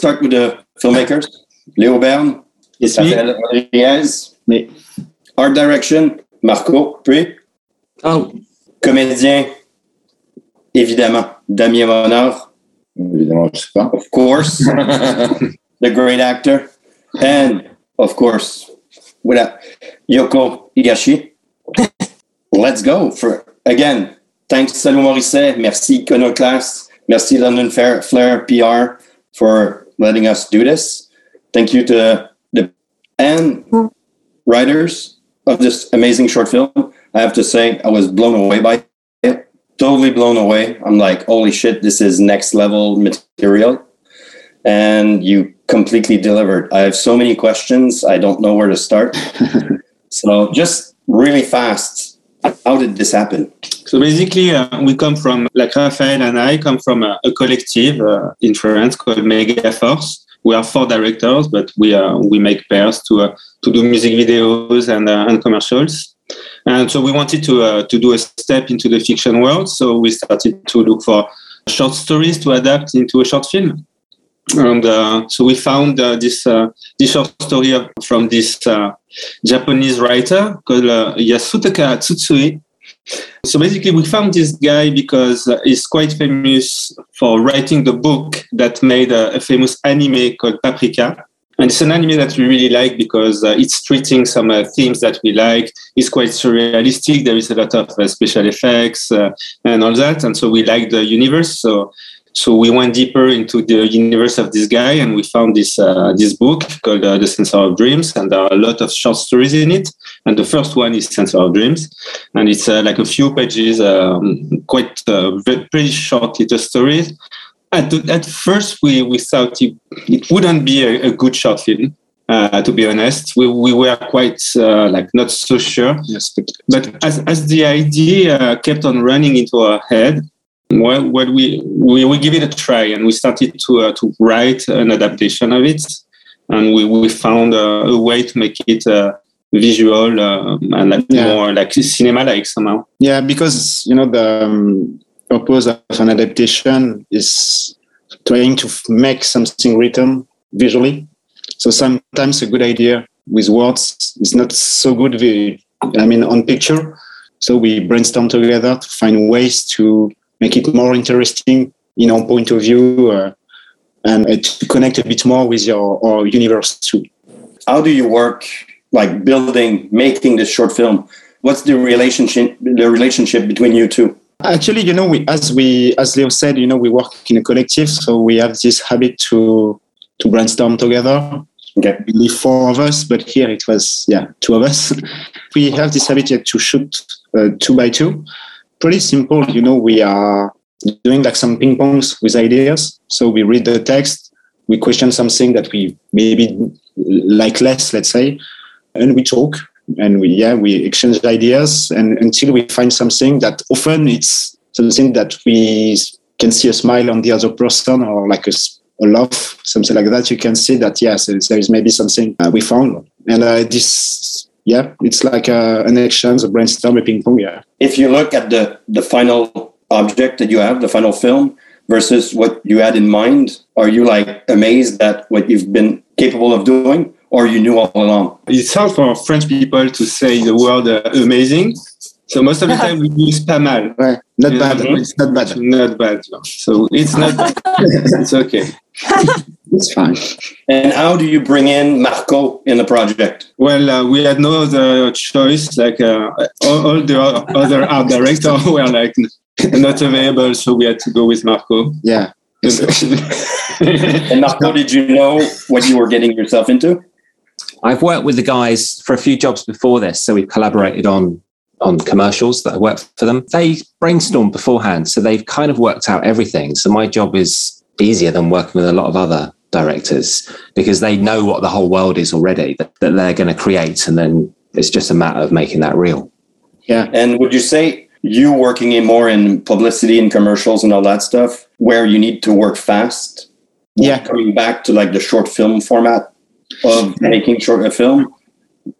start with the filmmakers. Leo Bern, Isabel Rodriguez, me. Art direction, Marco Puy. Oh. Comédien, évidemment, Damien Monarch. Évidemment, je sais pas. Of course. The great actor. And, of course, Yoko Higashi. Let's go. Again, thanks Salou Morisset, merci Iconoclast, merci London Flair PR for letting us do this. Thank you to the and writers of this amazing short film. I have to say, I was blown away by it. Totally blown away. I'm like, holy shit, this is next level material. And you completely delivered. I have so many questions. I don't know where to start. So just really fast, how did this happen? So basically, we come from, like Raphael and I come from a collective in France called Megaforce. We are four directors, but we make pairs to do music videos and commercials. And so we wanted to do a step into the fiction world. So we started to look for short stories to adapt into a short film. And so we found this short story from this Japanese writer called Yasutaka Tsutsui. So basically we found this guy because he's quite famous for writing the book that made a famous anime called Paprika. And it's an anime that we really like because it's treating some themes that we like. It's quite surrealistic. There is a lot of special effects and all that. And so we like the universe. So we went deeper into the universe of this guy, and we found this book called The Censor of Dreams, and there are a lot of short stories in it. And the first one is Censor of Dreams, and it's like a few pages, quite pretty short little stories. At first, we thought it wouldn't be a good short film. To be honest, we were quite not so sure. Yes, but as the idea kept on running into our head. Well, we give it a try, and we started to write an adaptation of it, and we found a way to make it visual and more like cinema-like somehow. Yeah, because the purpose of an adaptation is trying to make something written visually. So sometimes a good idea with words is not so good. On picture. So we brainstorm together to find ways to make it more interesting in our point of view and to connect a bit more with our universe too. How do you work, like making this short film? What's the relationship between you two? Actually, as Leo said, we work in a collective, so we have this habit to brainstorm together. Okay. Really four of us, but here it was, two of us. We have this habit to shoot 2x2. Pretty simple, we are doing like some ping pongs with ideas. So we read the text, we question something that we maybe like less, let's say, and we talk and we exchange ideas and until we find something that often it's something that we can see a smile on the other person or like a laugh, something like that. You can see that, yes, there is maybe something we found. And this... Yeah, it's like an exchange, a brainstorm, a ping pong. Yeah. If you look at the final object that you have, the final film, versus what you had in mind, are you amazed at what you've been capable of doing, or you knew all along? It's hard for French people to say the word amazing. So most of the time we use pas mal. Right. Not bad. Mm-hmm. It's not bad. Not bad. No. So it's not. It's okay. It's fine. And how do you bring in Marco in the project? Well, we had no other choice. All the other art directors were not available, so we had to go with Marco. Yeah. And Marco, did you know what you were getting yourself into? I've worked with the guys for a few jobs before this, so we collaborated on commercials that I worked for them. They brainstormed beforehand, so they've kind of worked out everything. So my job is easier than working with a lot of other directors because they know what the whole world is already that they're going to create, and then it's just a matter of making that real. Yeah. And would you say you working more in publicity and commercials and all that stuff where you need to work fast? Yeah. Coming back to the short film format of making a film?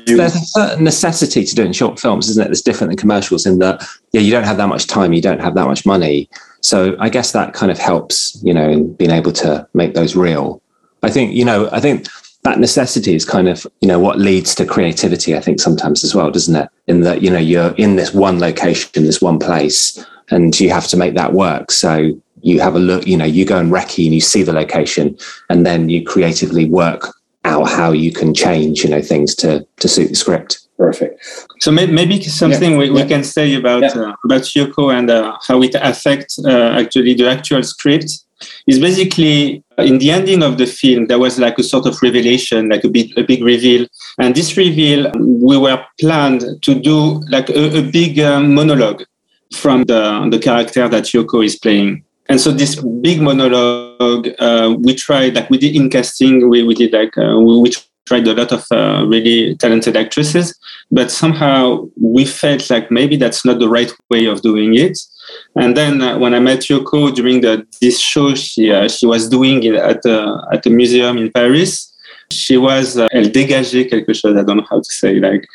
There's a certain necessity to doing short films, isn't it? That's different than commercials in that, you don't have that much time, you don't have that much money. So I guess that kind of helps, in being able to make those real. I think, you know, I think that necessity is kind of, you know, what leads to creativity, I think, sometimes as well, doesn't it? In that, you know, you're in this one location, this one place, and you have to make that work. So you have a look, you know, you go and recce and you see the location, and then you creatively work out how you can change, you know, things to suit the script. Perfect. So maybe something we can say about Yoko and how it affects actually the actual script is basically in the ending of the film, there was like a sort of revelation, like a big reveal. And this reveal, we were planned to do like a big monologue from the character that Yoko is playing. And so this big monologue, we did in casting, we tried a lot of really talented actresses, but somehow we felt like maybe that's not the right way of doing it. And then when I met Yoko during this show she was doing it at a museum in Paris, she was elle dégageait quelque chose, I don't know how to say, like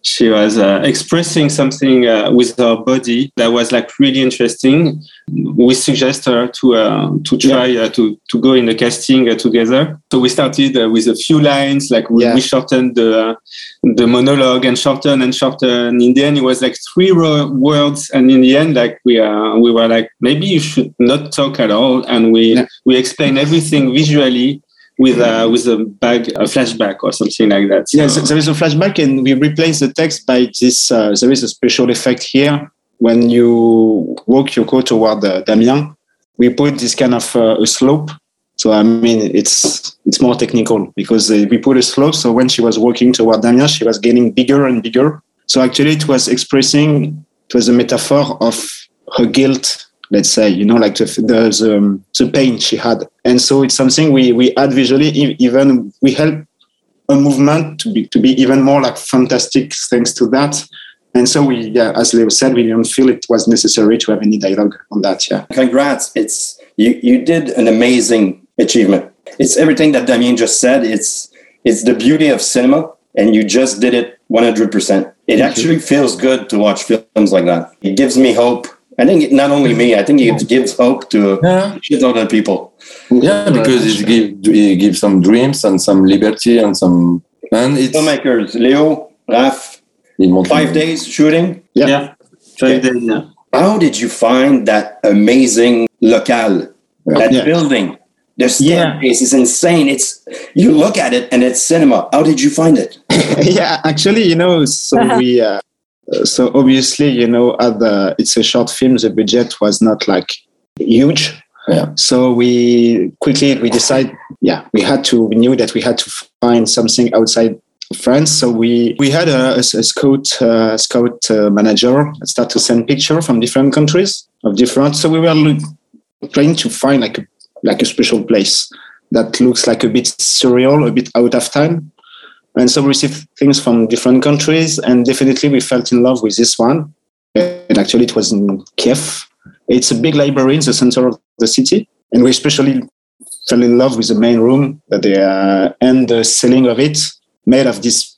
she was expressing something with her body that was like really interesting. We suggest her to try to go in the casting together. So we started with a few lines, like we shortened the monologue and shortened. In the end, it was like 3 words, and in the end, like we were like, maybe you should not talk at all, and we explain everything visually. With a flashback or something like that. So. Yes, there is a flashback, and we replace the text by this. There is a special effect here when you walk Yoko toward Damien. We put this kind of a slope. So I mean, it's more technical because we put a slope. So when she was walking toward Damien, she was getting bigger and bigger. So actually, it was a metaphor of her guilt. Let's say, you know, like the pain she had. And so it's something we add visually, even we help a movement to be even more like fantastic thanks to that. And so as Leo said, we don't feel it was necessary to have any dialogue on that. Yeah. Congrats. It's you did an amazing achievement. It's everything that Damien just said. It's the beauty of cinema, and you just did it 100%. It actually feels good to watch films like that. It gives me hope. I think it gives hope to other people. Yeah, because it gives some dreams and some liberty and some... And it's filmmakers, Leo, Raph, 5 days shooting? Yeah. 5 days, yeah. How did you find that amazing locale, that building? The staircase is insane. You look at it and it's cinema. How did you find it? Yeah, actually, you know, so we... So obviously, you know, it's a short film. The budget was not like huge. Yeah. So we knew that we had to find something outside France. So we had a scout manager start to send pictures from different countries So we were trying to find like a special place that looks like a bit surreal, a bit out of time. And so we received things from different countries, and definitely we felt in love with this one. And actually it was in Kiev. It's a big library in the center of the city. And we especially fell in love with the main room and the ceiling of it, made of this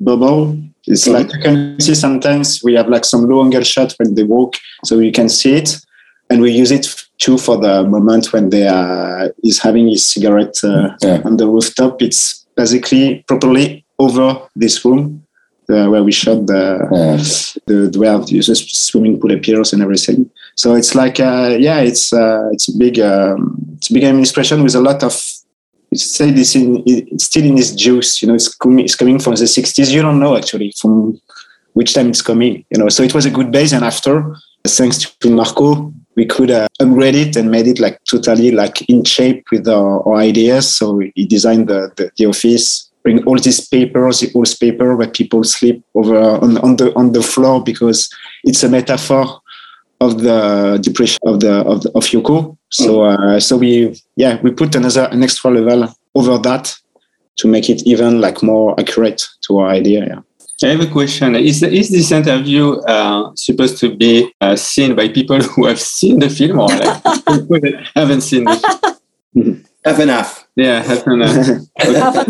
bubble. It's like you can see sometimes we have like some low angle shot when they walk, so you can see it. And we use it too for the moment when he's having his cigarette on the rooftop. It's basically properly over this room where we shot the swimming pool appears and everything. So it's like it's a big administration with a lot of it's still in its juice. You know, it's coming from the 60s. You don't know actually from which time it's coming. You know, so it was a good base, and after thanks to Marco, we could upgrade it and made it like totally like in shape with our ideas. So he designed the office, bring all these papers, the old paper where people sleep over on the floor, because it's a metaphor of the depression of Yoko. So we put an extra level over that to make it even like more accurate to our idea. Yeah. I have a question. Is this interview supposed to be seen by people who have seen the film or like, haven't seen the film? Half enough. Yeah, half enough.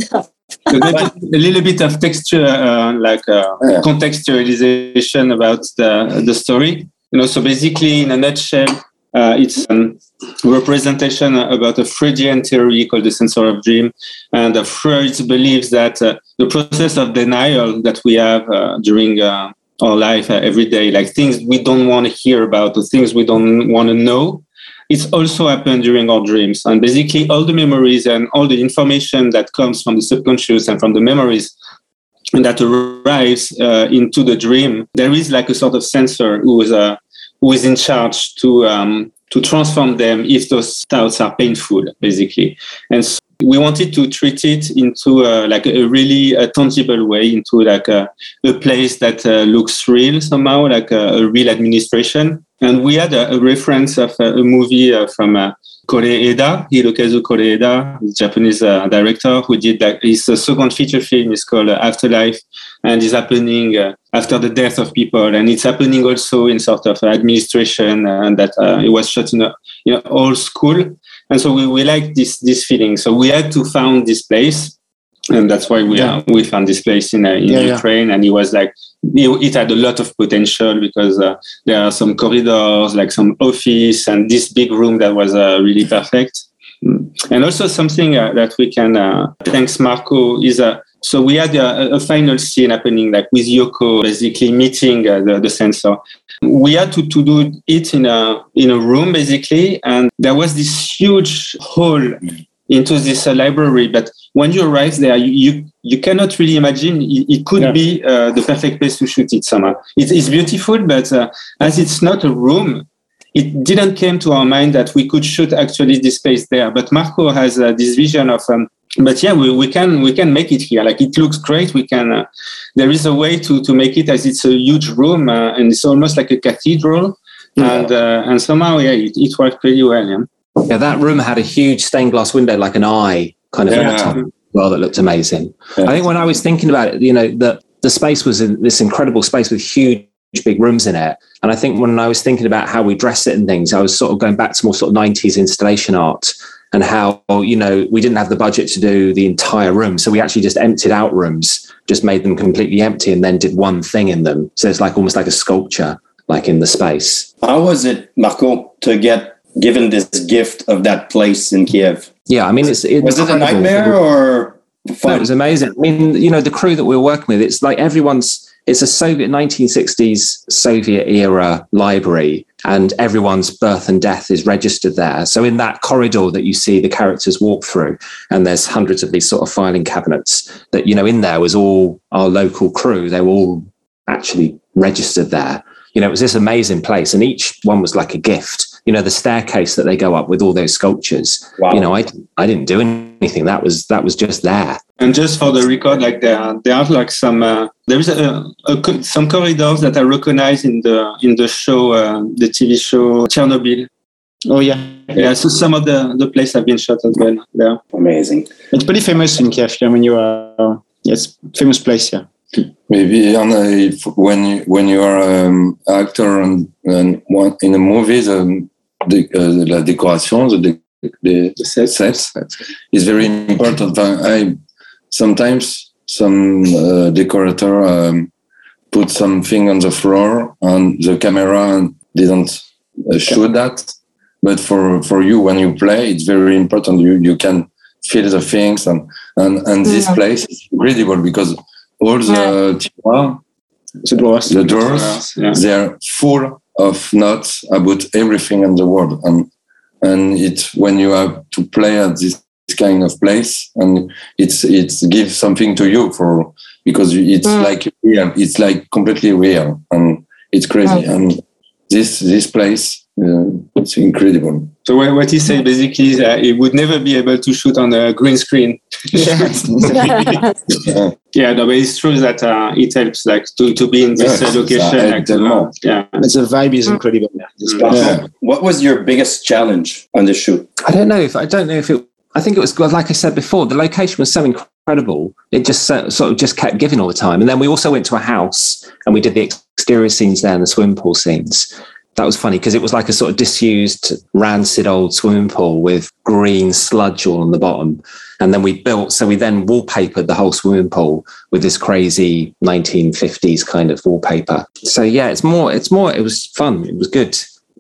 So a little bit of texture, contextualization about the story. You know, so basically, in a nutshell, it's representation about a Freudian theory called The Censor of Dreams, and Freud believes that the process of denial that we have during our life every day, like things we don't want to hear about, the things we don't want to know, it's also happened during our dreams. And basically all the memories and all the information that comes from the subconscious and from the memories that arrives into the dream, there is like a sort of censor who is in charge to transform them if those thoughts are painful, basically. And so we wanted to treat it into a really tangible way, into like a place that looks real somehow, like a real administration. And we had a reference of a movie from Kore-eda, Hirokazu Kore-eda, the Japanese director who did his second feature film is called Afterlife, and is happening after the death of people. And it's happening also in sort of administration, and that it was shot in an old school. And so we like this feeling. So we had to found this place. And that's why we found this place in Ukraine. And it was like, it had a lot of potential because there are some corridors, like some office, and this big room that was really perfect. And also something that we can thanks Marco is so we had a final scene happening, like with Yoko basically meeting the censor. We had to do it in a room basically, and there was this huge hole into this library. But when you arrive there, you cannot really imagine. It could be the perfect place to shoot it somehow. It's beautiful, but as it's not a room, it didn't come to our mind that we could shoot actually this space there. But Marco has this vision of, we can make it here. Like, it looks great. We can. There is a way to make it, as it's a huge room and it's almost like a cathedral. Yeah. And somehow, it worked pretty well. Yeah. Yeah, that room had a huge stained glass window, like an eye kind of at the top as well, that looked amazing. Yeah. I think when I was thinking about it, that the space was this incredible space with huge, big rooms in it. And I think when I was thinking about how we dress it and things, I was sort of going back to more sort of 90s installation art and how, we didn't have the budget to do the entire room. So we actually just emptied out rooms, just made them completely empty and then did one thing in them. So it's like almost like a sculpture, like in the space. How was it, Marco, to get given this gift of that place in Kiev? Yeah, I mean, was it a nightmare or fun? No, it was amazing. I mean, the crew that we were working with, it's like it's a Soviet 1960s Soviet era library, and everyone's birth and death is registered there. So in that corridor that you see the characters walk through, and there's hundreds of these sort of filing cabinets that, in there was all our local crew. They were all actually registered there. It was this amazing place, and each one was like a gift. The staircase that they go up with all those sculptures. Wow. I didn't do anything. That was just there. And just for the record, like there are like some there is some corridors that are recognized in the show, the TV show Chernobyl. Oh yeah. So some of the places have been shot as well. Yeah, amazing. It's pretty famous in Kiev. I mean, you are yes, famous place. Yeah. Maybe when you are an actor and in a movie, the decoration, the sets is very important. Sometimes some decorator put something on the floor and the camera didn't show that. But for you, when you play, it's very important. You can feel the things and this place is incredible because all the drawers, they're full of notes about everything in the world, and it's when you have to play at this kind of place, and it gives something to you because it's like real, it's like completely real, and it's crazy, and this place. Yeah, it's incredible. So what he said basically is that he would never be able to shoot on a green screen. No, but it's true that it helps, like to be in this location. The vibe is incredible. Yeah. What was your biggest challenge on the shoot? I think it was, like I said before, the location was so incredible. It just sort of just kept giving all the time. And then we also went to a house and we did the exterior scenes there and the swimming pool scenes. That was funny because it was like a sort of disused, rancid old swimming pool with green sludge all on the bottom. And then we then wallpapered the whole swimming pool with this crazy 1950s kind of wallpaper. So yeah, it was fun. It was good.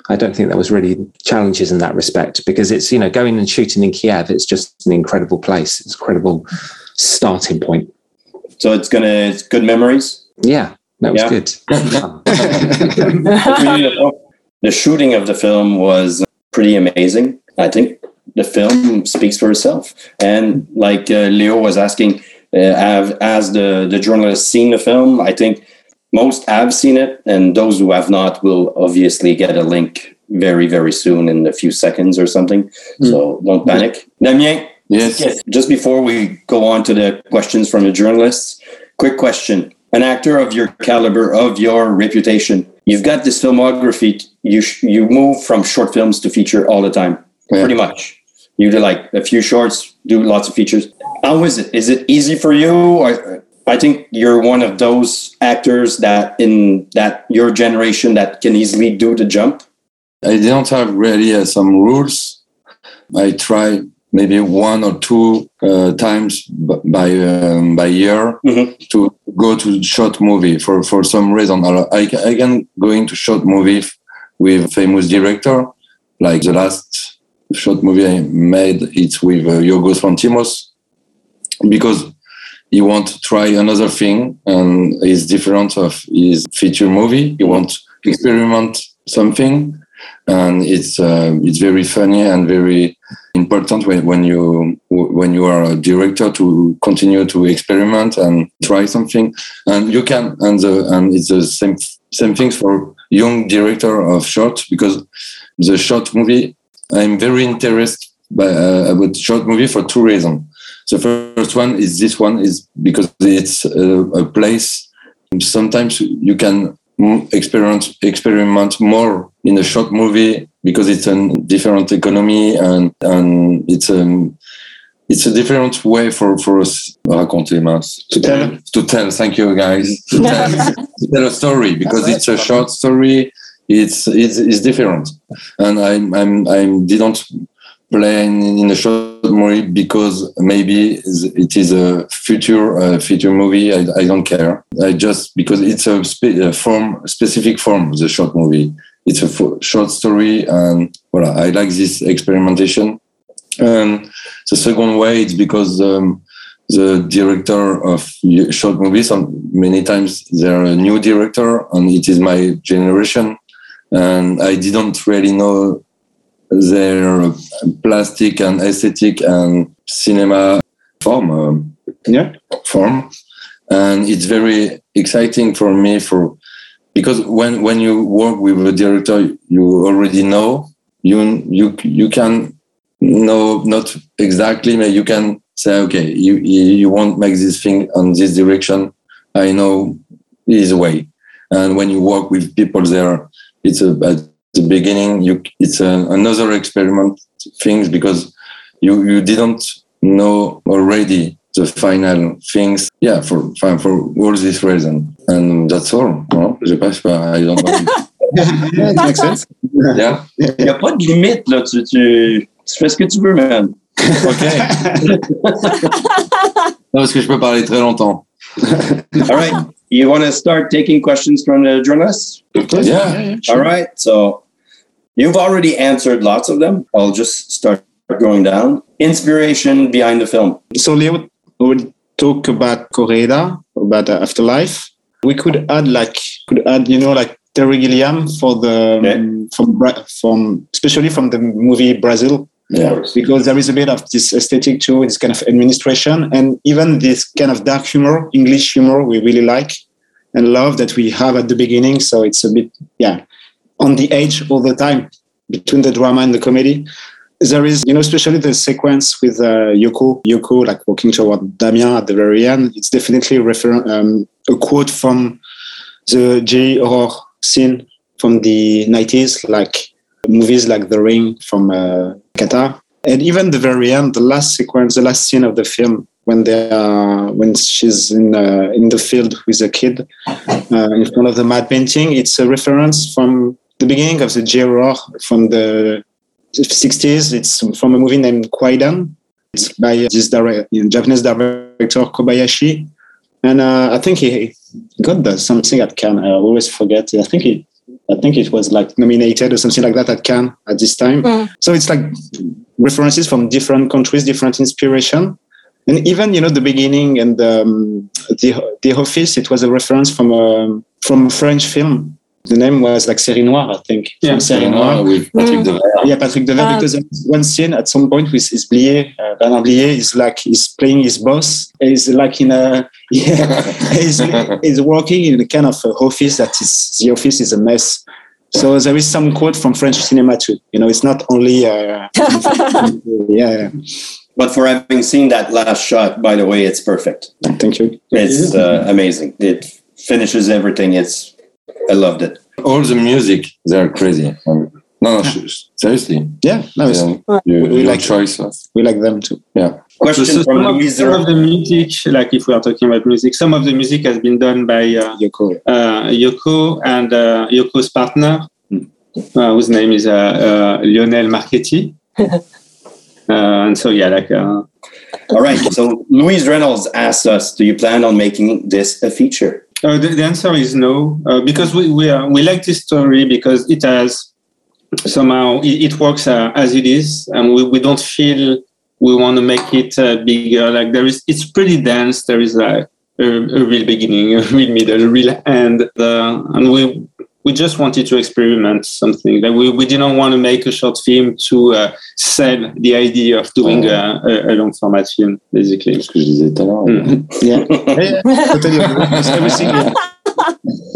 I don't think there was really challenges in that respect, because it's, you know, going and shooting in Kiev, it's just an incredible place. It's an incredible starting point. So it's good memories? Yeah, that was good. The shooting of the film was pretty amazing. I think the film speaks for itself. And like Leo was asking, as the journalist seen the film, I think most have seen it, and those who have not will obviously get a link very, very soon in a few seconds or something. Mm. So don't panic. Damien, yes. Just before we go on to the questions from the journalists, quick question. An actor of your caliber, of your reputation, you've got this filmography, you move from short films to feature all the time, pretty much. You do like a few shorts, do lots of features. How is it? Is it easy for you? Or I think you're one of those actors that in that your generation that can easily do the jump. I don't have really some rules. I try maybe one or two times by year to go to short movie for some reason. I can go into short movie with famous director, like the last short movie I made, it's with Yoko Higashi, because he wants to try another thing and is different of his feature movie. He wants to experiment something, and it's very funny and very important when you are a director to continue to experiment and try something. And you can and it's the same things for young director of short, because the short movie, I'm very interested about short movie for two reasons. The first one is this one is because it's a place. Sometimes you can experiment more in a short movie because it's a different economy and it's a different way for us to tell. Thank you, guys. To tell a story, because it's a short story. It's different, and I didn't play in a short movie because maybe it is a future movie. I don't care. I just because it's a specific form. The short movie. It's a short story, and voilà, I like this experimentation. And the second way is because the director of short movies, many times they're a new director, and it is my generation. And I didn't really know their plastic and aesthetic and cinema form. And it's very exciting for me because when you work with a director you already know, you can know not exactly, but you can say, okay, you won't make this thing on this direction. I know his way. And when you work with people there, it's at the beginning, it's another experiment things, because you didn't know already the final things. Yeah, for all this reason, and that's all. No? I don't know. It makes sense. Yeah. Il n'y a pas de limite là. Tu fais ce que tu veux, man. Okay. Non, parce que je peux parler très longtemps. All right. You want to start taking questions from the journalists? Yeah. Sure. All right. So you've already answered lots of them. I'll just start going down. Inspiration behind the film. So Leo would talk about Kore-eda, about Afterlife. We could add like Terry Gilliam especially from the movie Brazil. Yeah. Because there is a bit of this aesthetic too, this kind of administration, and even this kind of dark humor, English humor, we really like and love that we have at the beginning. So it's a bit, on the edge all the time between the drama and the comedy. There is, especially the sequence with Yoko, like walking toward Damien at the very end. It's definitely a quote from the J-horror scene from the 90s, like movies like The Ring from Qatar. And even the very end, the last scene of the film, when she's in the field with a kid in front of the mad painting, it's a reference from the beginning of the J-horror from the 60s. It's from a movie named Kwaidan. It's by this Japanese director Kobayashi. And I think he got something at Cannes. I always forget. I think he I think it was like nominated or something like that at Cannes at this time. Mm. So it's like references from different countries, different inspiration. And even, you know, the beginning and the office, it was a reference from a French film. The name was like Serie Noire, I think. Yeah, Serie Noire with Patrick Devers. Yeah, Patrick Devers, because one scene at some point with his Blier, Bernard Blier is like, he's playing his boss. He's like in a, he's working in a kind of office that is, the office is a mess. So there is some quote from French cinema too. You know, it's not only, yeah. But for having seen that last shot, by the way, it's perfect. Thank you. It's amazing. It finishes everything. I loved it. All the music, they're crazy. No, seriously. Yeah, no, we like choice. We like them too. Yeah. Question so from some of the music, like if we are talking about music, some of the music has been done by Yoko and Yoko's partner, whose name is Lionel Marchetti. And so, yeah, like. All right. So Louise Reynolds asked us, "Do you plan on making this a feature?" The answer is no, because we like this story because it has somehow it works as it is, and we don't feel we want to make it bigger. Like it's pretty dense. There is like a real beginning, a real middle, a real end, and we just wanted to experiment something. Like we didn't want to make a short film to sell the idea of doing a long format film, basically. That's what I said earlier. Yeah, totally agree.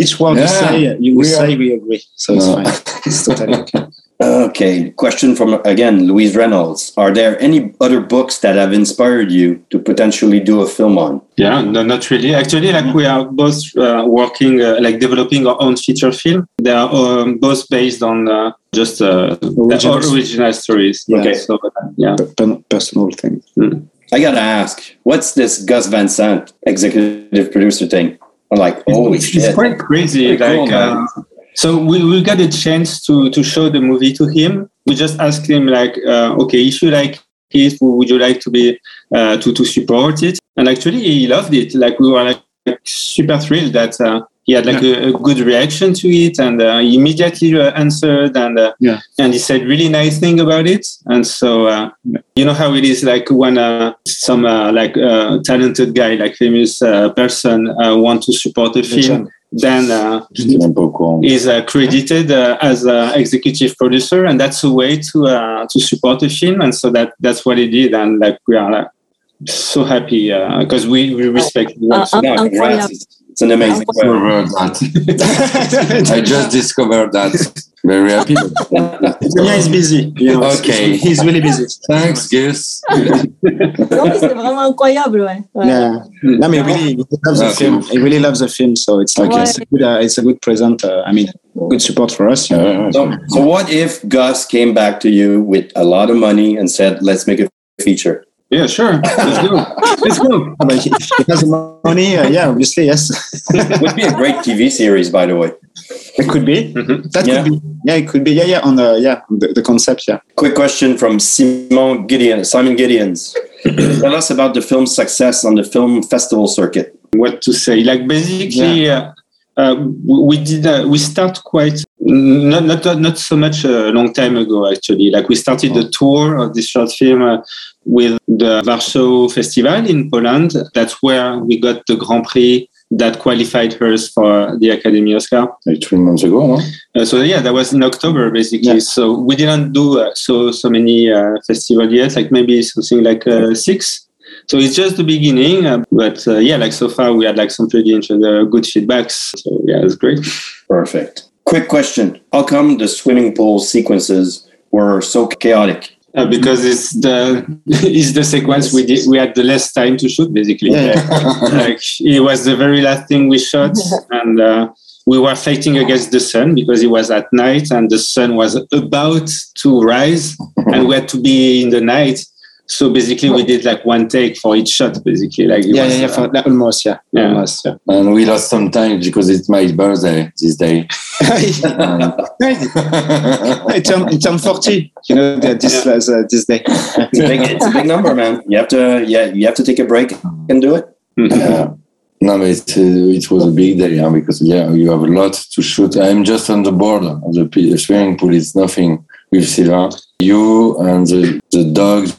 Each one we agree, so it's fine. It's totally okay. Okay, question from, again, Louise Reynolds. Are there any other books that have inspired you to potentially do a film on? Yeah, no, not really. Actually, like we are both working, like developing our own feature film. They are both based on just original stories. Yeah. Okay, so yeah, personal things. Mm. I gotta ask, what's this Gus van Sant executive producer thing? I'm like, holy shit! It's quite crazy. It's like. Cool, so we got a chance to show the movie to him. We just asked him like, okay, if you like it, would you like to be to support it? And actually, he loved it. Like we were like super thrilled that he had like a good reaction to it, and he immediately answered and he said really nice thing about it. And so you know how it is like when some like talented guy, like famous person, want to support a film. Then is credited as executive producer, and that's a way to support the film, and so that's what he did, and like we are like, so happy because we respect it's an amazing word. I just discovered that. Very happy. Yeah, he's busy. Yeah. Okay, he's really busy. Thanks, Gus. Non, mais c'est vraiment incroyable, ouais. Yeah. No, mais really, he loves the film. He really loves the film, so it's like it's a good present. I mean, good support for us. Yeah. So what if Gus came back to you with a lot of money and said, "Let's make a feature"? Yeah, sure. Let's go. If he has the money, obviously, yes. It would be a great TV series, by the way. It could be. Mm-hmm. That could be. Yeah, it could be. Yeah, yeah. On the concept. Yeah. Quick question from Simon Giddens. Tell us about the film's success on the film festival circuit. What to say? Like basically, we did. We start quite not so much a long time ago actually. Like we started the tour of this short film with the Warsaw Festival in Poland. That's where we got the Grand Prix that qualified hers for the Academy Oscar. Like 3 months ago, no? That was in October, basically. Yeah. So we didn't do so many festivals yet, like maybe something like six. So it's just the beginning. But so far we had like some pretty good feedbacks. So yeah, it's great. Perfect. Quick question. How come the swimming pool sequences were so chaotic? Because it's the sequence we had the less time to shoot, basically. Yeah. Like it was the very last thing we shot, and we were fighting against the sun because it was at night and the sun was about to rise, and we had to be in the night. So basically, we did like one take for each shot, basically. Like almost. And we lost some time because it's my birthday this day. It turned 40. You know, this day. It's a big number, man. You have to take a break and do it. Mm-hmm. No, it was a big day, yeah, because you have a lot to shoot. I'm just on the border of the swimming pool. It's nothing with Sylvain. You and the dogs,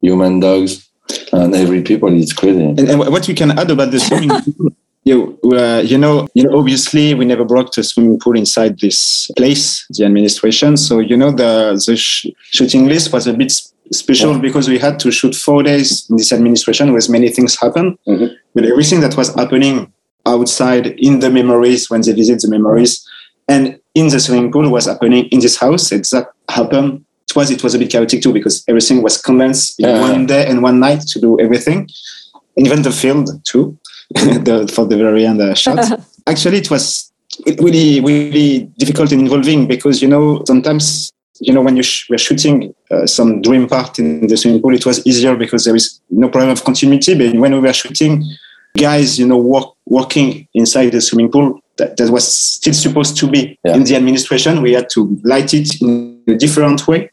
human dogs, and every people. It's crazy. And what you can add about the swimming pool? You know, obviously we never blocked a swimming pool inside this place, the administration. So, you know, the shooting list was a bit special because we had to shoot 4 days in this administration where many things happened. Mm-hmm. But everything that was happening outside in the memories, when they visit the memories, and in the swimming pool was happening in this house. Exact happened. It was a bit chaotic too because everything was condensed in one day and one night to do everything. And even the field too. For the very end shot. Actually, it was really, really difficult and involving because, you know, sometimes, you know, when you were shooting some dream part in the swimming pool, it was easier because there is no problem of continuity. But when we were shooting, guys, you know, working inside the swimming pool, that was still supposed to be in the administration. We had to light it in a different way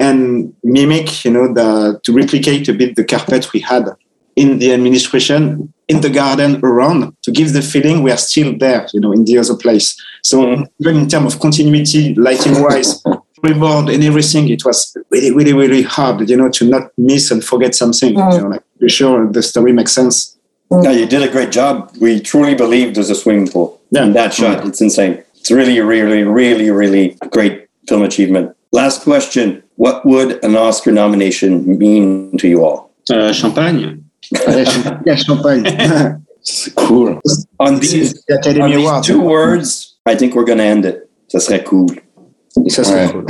and mimic, you know, to replicate a bit the carpet we had in the administration, in the garden around, to give the feeling we are still there, you know, in the other place. So even in terms of continuity, lighting-wise, reward and everything, it was really, really, really hard, you know, to not miss and forget something. You know, like, be sure the story makes sense. Yeah, you did a great job. We truly believed there's a swimming pool. Yeah. And that shot, it's insane. It's really, really, really, really great film achievement. Last question. What would an Oscar nomination mean to you all? Champagne. Yeah, champagne. It's cool. On these two words, I think we're going to end it. Ça serait cool. Ça serait cool.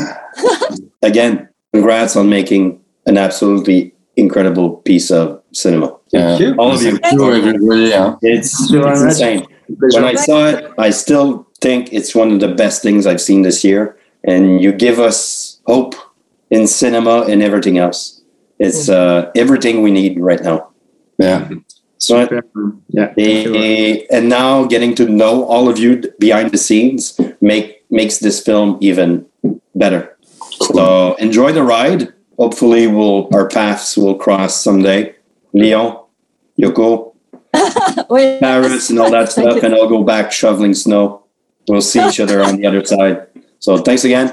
Again, congrats on making an absolutely incredible piece of cinema. Thank you. All of you. Thank you, everybody. Yeah. It's insane. When I saw it, I still think it's one of the best things I've seen this year. And you give us hope in cinema and everything else. It's everything we need right now. Yeah. So, and now getting to know all of you behind the scenes makes this film even better. Cool. So enjoy the ride. Hopefully, our paths will cross someday. Lyon, Yoko, Paris, and all that stuff. And I'll go back shoveling snow. We'll see each other on the other side. So thanks again.